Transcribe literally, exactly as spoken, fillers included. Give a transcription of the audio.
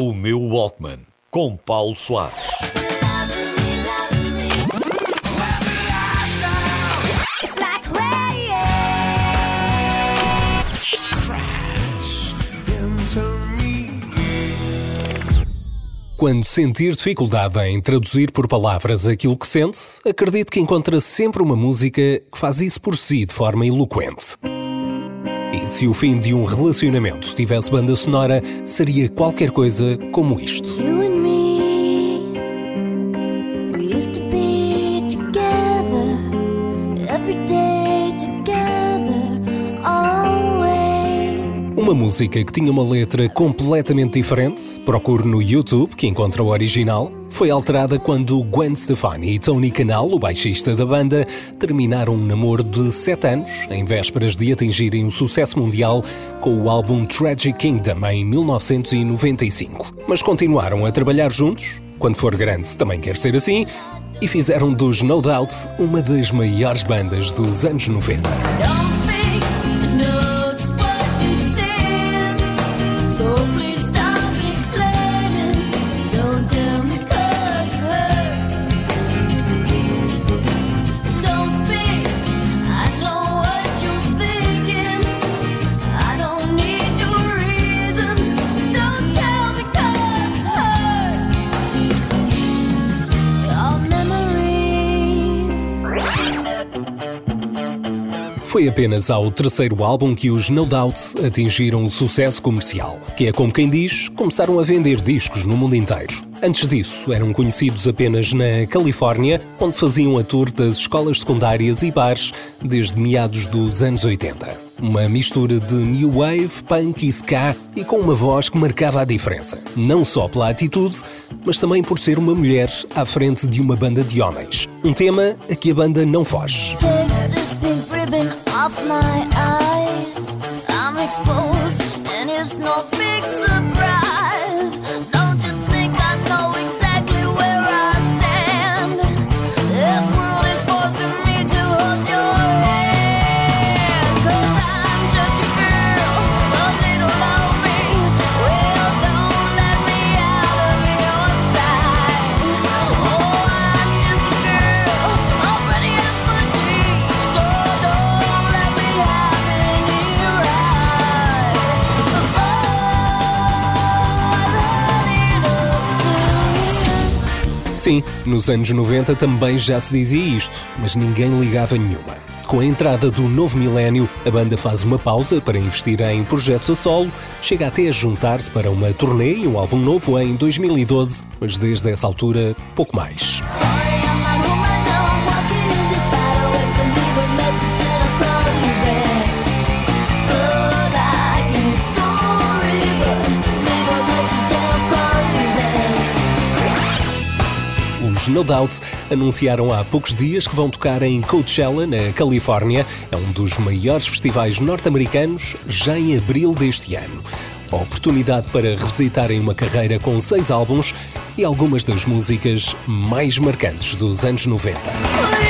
O meu Walkman, com Paulo Soares. Quando sentir dificuldade em traduzir por palavras aquilo que sente, acredito que encontra sempre uma música que faz isso por si de forma eloquente. E se o fim de um relacionamento tivesse banda sonora, seria qualquer coisa como isto. Uma música que tinha uma letra completamente diferente, procure no YouTube que encontra o original, foi alterada quando Gwen Stefani e Tony Kanal, o baixista da banda, terminaram um namoro de sete anos, em vésperas de atingirem o sucesso mundial com o álbum Tragic Kingdom em mil novecentos e noventa e cinco. Mas continuaram a trabalhar juntos, quando for grande também quer ser assim, e fizeram dos No Doubt uma das maiores bandas dos anos noventa. Foi apenas ao terceiro álbum que os No Doubt atingiram o sucesso comercial, que é como quem diz, começaram a vender discos no mundo inteiro. Antes disso, eram conhecidos apenas na Califórnia, onde faziam a tour das escolas secundárias e bares desde meados dos anos oitenta. Uma mistura de new wave, punk e ska e com uma voz que marcava a diferença, não só pela atitude, mas também por ser uma mulher à frente de uma banda de homens. Um tema a que a banda não foge. My eyes, I'm exposed, and it's no big surprise. Don't you think I know exactly where I stand? This world is forcing me to hold your hand. 'Cause I'm just a girl, a little old me. Well, don't let me out of your sight. Oh, I'm just a girl, already up for dreams. So don't. Sim, nos anos noventa também já se dizia isto, mas ninguém ligava nenhuma. Com a entrada do novo milénio, a banda faz uma pausa para investir em projetos a solo, chega até a juntar-se para uma turnê e um álbum novo em dois mil e doze, mas desde essa altura, pouco mais. No Doubt anunciaram há poucos dias que vão tocar em Coachella, na Califórnia. É um dos maiores festivais norte-americanos, já em abril deste ano. A oportunidade para revisitarem uma carreira com seis álbuns e algumas das músicas mais marcantes dos anos noventa.